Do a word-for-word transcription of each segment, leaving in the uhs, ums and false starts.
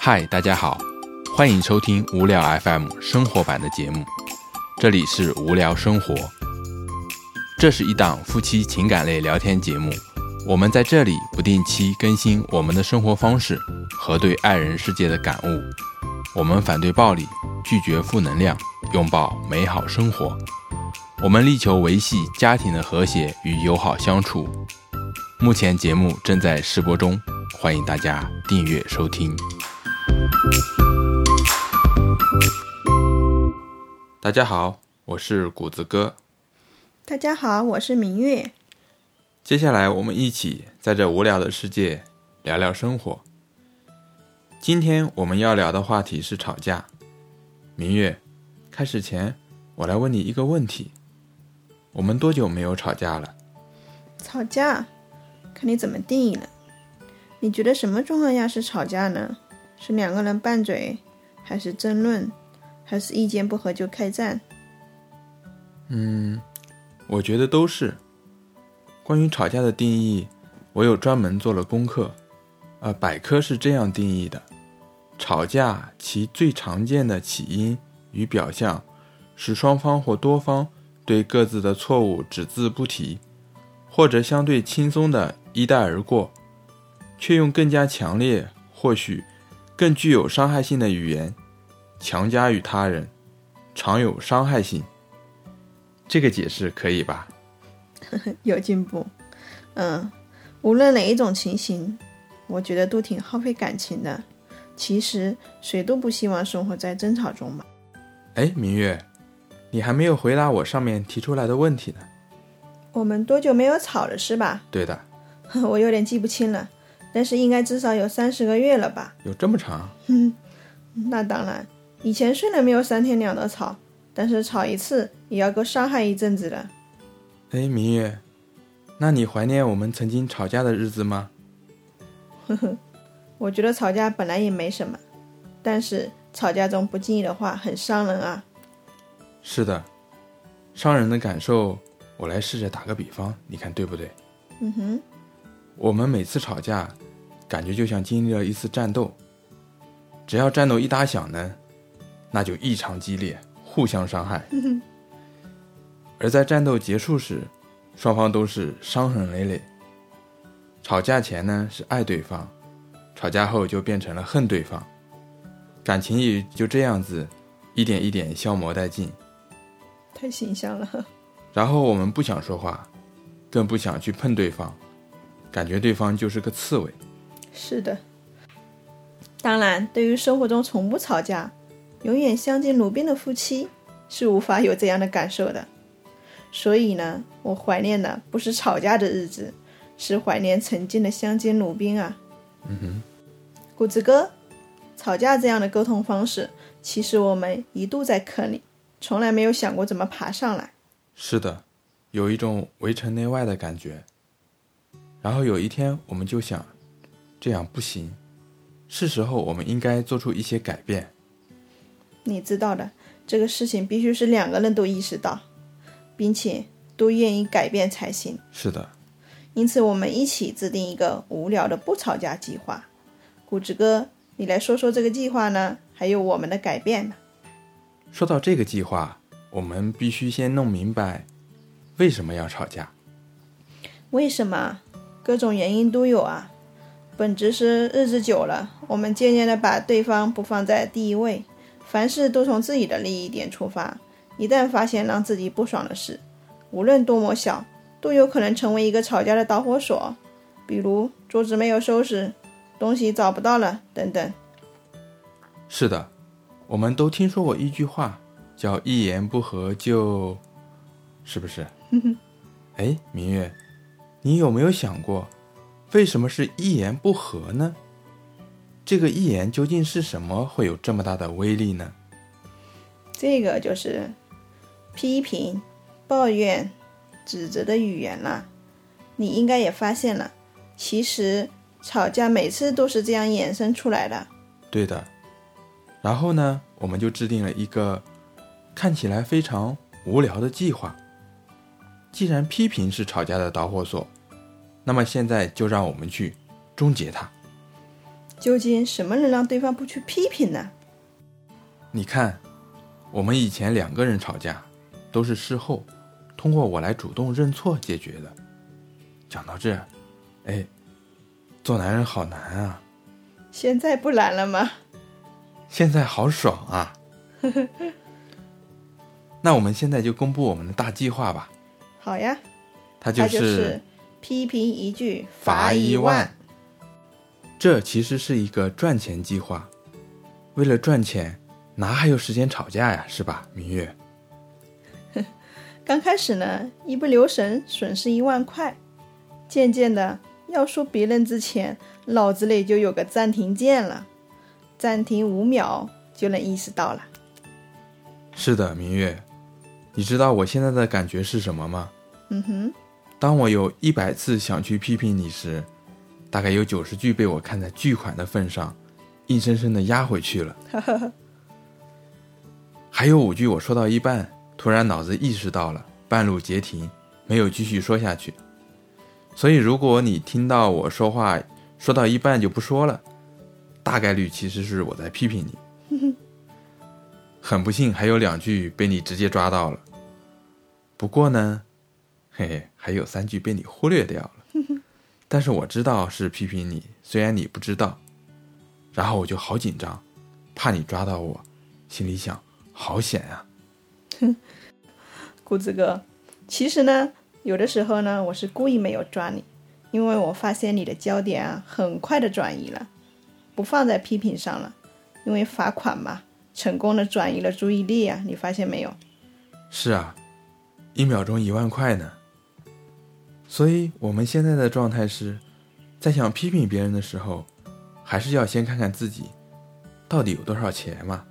嗨，大家好，欢迎收听无聊 F M 生活版的节目，这里是无聊生活。这是一档夫妻情感类聊天节目，我们在这里不定期更新我们的生活方式和对爱人世界的感悟。我们反对暴力，拒绝负能量，拥抱美好生活。我们力求维系家庭的和谐与友好相处。目前节目正在试播中，欢迎大家订阅收听。大家好，我是谷子哥。大家好，我是明月。接下来我们一起在这无聊的世界聊聊生活。今天我们要聊的话题是吵架。明月，开始前我来问你一个问题，我们多久没有吵架了？吵架看你怎么定义了。你觉得什么状况下是吵架呢？是两个人拌嘴，还是争论，还是意见不合就开战？嗯，我觉得都是。关于吵架的定义，我有专门做了功课。呃，百科是这样定义的：吵架其最常见的起因与表象是双方或多方对各自的错误只字不提，或者相对轻松的一带而过，却用更加强烈，或许更具有伤害性的语言强加于他人，常有伤害性。这个解释可以吧？有进步。嗯，无论哪一种情形，我觉得都挺耗费感情的。其实谁都不希望生活在争吵中吧。哎，明月，你还没有回答我上面提出来的问题呢。我们多久没有吵了是吧？对的。我有点记不清了，但是应该至少有三十个月了吧。有这么长？嗯，那当然。以前虽然没有三天两头吵，但是吵一次也要够伤害一阵子的。哎，明月，那你怀念我们曾经吵架的日子吗？呵呵，我觉得吵架本来也没什么，但是吵架中不经意的话很伤人啊。是的，伤人的感受，我来试着打个比方，你看对不对？嗯哼。我们每次吵架，感觉就像经历了一次战斗。只要战斗一打响呢，那就异常激烈，互相伤害。嗯哼。而在战斗结束时，双方都是伤痕累累。吵架前呢是爱对方，吵架后就变成了恨对方。感情也就这样子一点一点消磨殆尽。太形象了。然后我们不想说话，更不想去碰对方，感觉对方就是个刺猬。是的。当然，对于生活中从不吵架，永远相敬如宾的夫妻是无法有这样的感受的。所以呢，我怀念的不是吵架的日子，是怀念曾经的相敬如宾啊。嗯哼。谷子哥，吵架这样的沟通方式，其实我们一度在坑里，从来没有想过怎么爬上来。是的，有一种围城内外的感觉。然后有一天我们就想，这样不行，是时候我们应该做出一些改变。你知道的，这个事情必须是两个人都意识到，并且都愿意改变才行。是的。因此我们一起制定一个无聊的不吵架计划。谷子哥，你来说说这个计划呢，还有我们的改变呢。说到这个计划，我们必须先弄明白为什么要吵架。为什么？各种原因都有啊。本质是日子久了，我们渐渐地把对方不放在第一位，凡事都从自己的利益点出发。一旦发现让自己不爽的事，无论多么小，都有可能成为一个吵架的导火索。比如桌子没有收拾，东西找不到了等等。是的，我们都听说过一句话，叫一言不合就，是不是？哎，明月，你有没有想过为什么是一言不合呢？这个一言究竟是什么会有这么大的威力呢？这个就是批评、抱怨、指责的语言啦。你应该也发现了，其实吵架每次都是这样衍生出来的。对的。然后呢，我们就制定了一个看起来非常无聊的计划。既然批评是吵架的导火索，那么现在就让我们去终结它。究竟什么能让对方不去批评呢？你看，我们以前两个人吵架，都是事后通过我来主动认错解决的。讲到这，哎，做男人好难啊。现在不难了吗？现在好爽啊。那我们现在就公布我们的大计划吧。好呀，它就是、就是、批评一句罚一万。这其实是一个赚钱计划，为了赚钱哪还有时间吵架呀，是吧明月？刚开始呢，一不留神损失一万块，渐渐的要说别人之前，脑子里就有个暂停键了，暂停五秒就能意识到了。是的，明月，你知道我现在的感觉是什么吗？嗯哼，当我有一百次想去批评你时，大概有九十句被我看在巨款的份上，硬生生的压回去了。还有五句我说到一半，突然脑子意识到了，半路截停，没有继续说下去。所以如果你听到我说话说到一半就不说了，大概率其实是我在批评你。很不幸还有两句被你直接抓到了，不过呢，嘿嘿，还有三句被你忽略掉了。但是我知道是批评你，虽然你不知道。然后我就好紧张，怕你抓到我，心里想好险啊。谷子哥，其实呢，有的时候呢，我是故意没有抓你，因为我发现你的焦点啊，很快的转移了，不放在批评上了，因为罚款嘛，成功的转移了注意力啊，你发现没有？是啊，一秒钟一万块呢。所以我们现在的状态是，在想批评别人的时候，还是要先看看自己到底有多少钱嘛。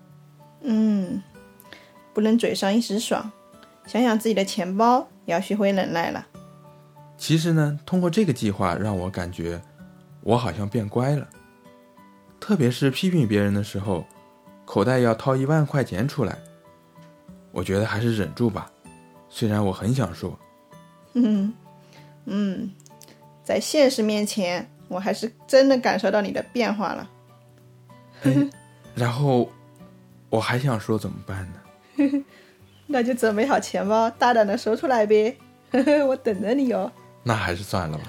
嗯，不能嘴上一时爽，想想自己的钱包也要学会忍耐了。其实呢，通过这个计划让我感觉我好像变乖了，特别是批评别人的时候，口袋要掏一万块钱出来，我觉得还是忍住吧，虽然我很想说。嗯嗯，在现实面前我还是真的感受到你的变化了。哎，然后我还想说怎么办呢？那就准备好钱包，大胆的说出来呗。我等着你哦。那还是算了吧。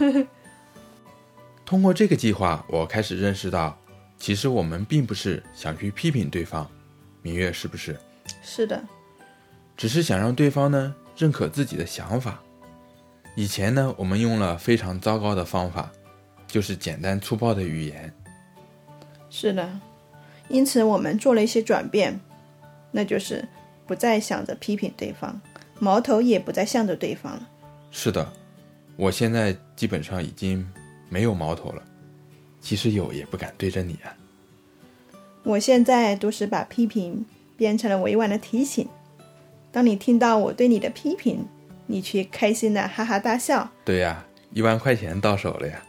通过这个计划，我开始认识到，其实我们并不是想去批评对方，明月是不是？是的，只是想让对方呢认可自己的想法。以前呢，我们用了非常糟糕的方法，就是简单粗暴的语言。是的，因此我们做了一些转变，那就是不再想着批评对方，矛头也不再向着对方了。是的，我现在基本上已经没有矛头了，其实有也不敢对着你啊。我现在都是把批评变成了委婉的提醒，当你听到我对你的批评，你去开心的哈哈大笑。对呀，一万块钱到手了呀。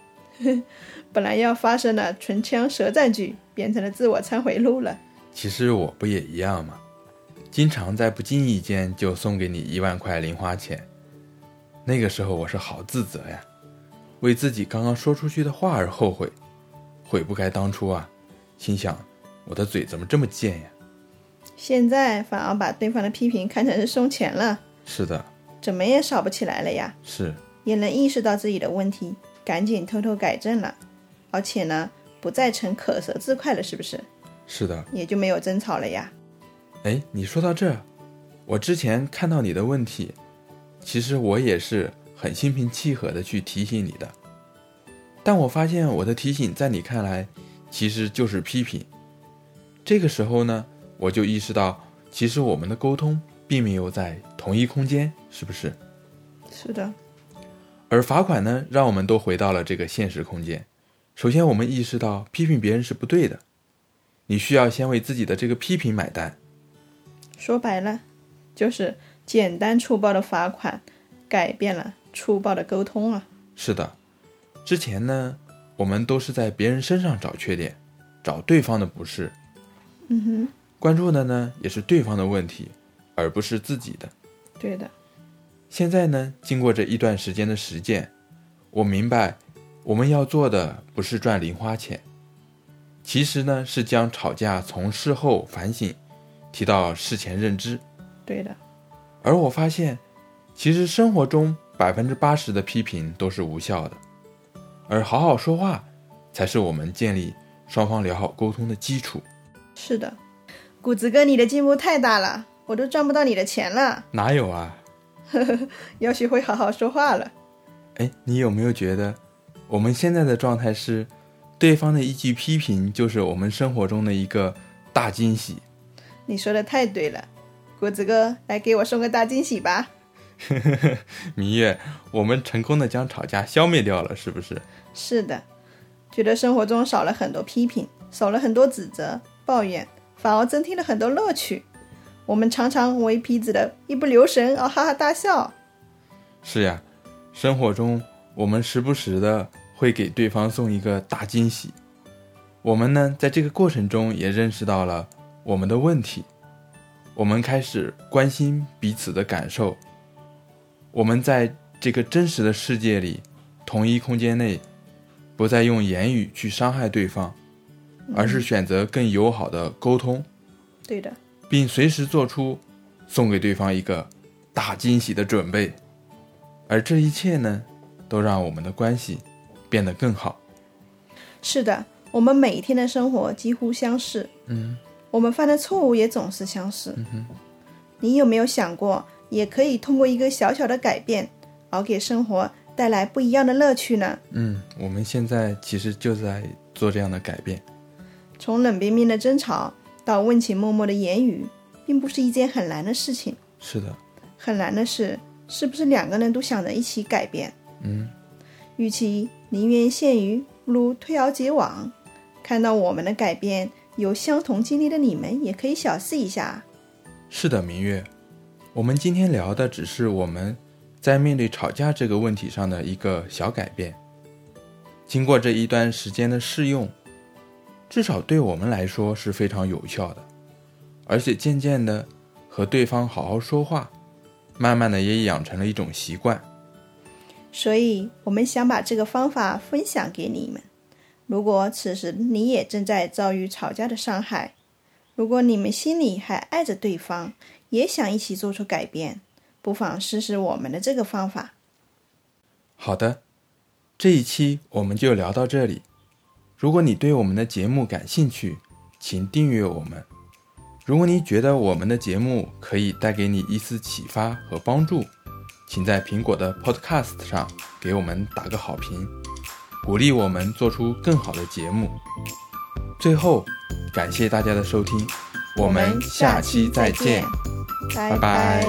本来要发生的唇枪舌战剧变成了自我忏悔录了。其实我不也一样吗？经常在不经意间就送给你一万块零花钱，那个时候我是好自责呀，为自己刚刚说出去的话而后悔，悔不该当初啊，心想我的嘴怎么这么贱呀。现在反而把对方的批评看成是送钱了。是的，怎么也少不起来了呀。是，也能意识到自己的问题，赶紧偷偷改正了，而且呢，不再成口舌之快了，是不是？是的，也就没有争吵了呀。哎，你说到这，我之前看到你的问题，其实我也是很心平气和的去提醒你的，但我发现我的提醒在你看来其实就是批评。这个时候呢，我就意识到其实我们的沟通并没有在同一空间，是不是？是的。而罚款呢，让我们都回到了这个现实空间。首先我们意识到批评别人是不对的，你需要先为自己的这个批评买单。说白了，就是简单粗暴的罚款改变了粗暴的沟通啊。是的，之前呢，我们都是在别人身上找缺点，找对方的不是。嗯哼，关注的呢也是对方的问题，而不是自己的。对的。现在呢，经过这一段时间的实践，我明白我们要做的不是赚零花钱，其实呢是将吵架从事后反省提到事前认知。对的。而我发现其实生活中 百分之八十 的批评都是无效的，而好好说话才是我们建立双方良好沟通的基础。是的，谷子哥，你的进步太大了，我都赚不到你的钱了。哪有啊要学会好好说话了。哎，你有没有觉得我们现在的状态是对方的一句批评就是我们生活中的一个大惊喜？你说的太对了，谷子哥，来给我送个大惊喜吧明月，我们成功的将吵架消灭掉了，是不是？是的，觉得生活中少了很多批评，少了很多指责抱怨，反而增添了很多乐趣。我们常常为痞子的一不留神而哈哈大笑。是呀，生活中我们时不时的会给对方送一个大惊喜。我们呢，在这个过程中也认识到了我们的问题，我们开始关心彼此的感受。我们在这个真实的世界里，同一空间内，不再用言语去伤害对方，而是选择更友好的沟通。对的，并随时做出送给对方一个大惊喜的准备。而这一切呢，都让我们的关系变得更好。是的，我们每一天的生活几乎相似，嗯，我们犯的错误也总是相似，嗯哼。你有没有想过，也可以通过一个小小的改变而给生活带来不一样的乐趣呢？嗯，我们现在其实就在做这样的改变。从冷冰冰的争吵到温情脉脉的言语，并不是一件很难的事情。是的，很难的是是不是两个人都想着一起改变。嗯，与其宁愿陷于，不如推而结网。看到我们的改变，有相同经历的你们也可以小试一下。是的，明月，我们今天聊的只是我们在面对吵架这个问题上的一个小改变。经过这一段时间的试用，至少对我们来说是非常有效的，而且渐渐的和对方好好说话，慢慢的也养成了一种习惯。所以我们想把这个方法分享给你们。如果此时你也正在遭遇吵架的伤害，如果你们心里还爱着对方，也想一起做出改变，不妨试试我们的这个方法。好的，这一期我们就聊到这里。如果你对我们的节目感兴趣，请订阅我们。如果你觉得我们的节目可以带给你一丝启发和帮助，请在苹果的 Podcast 上给我们打个好评，鼓励我们做出更好的节目。最后，感谢大家的收听，我们下期再见，拜拜。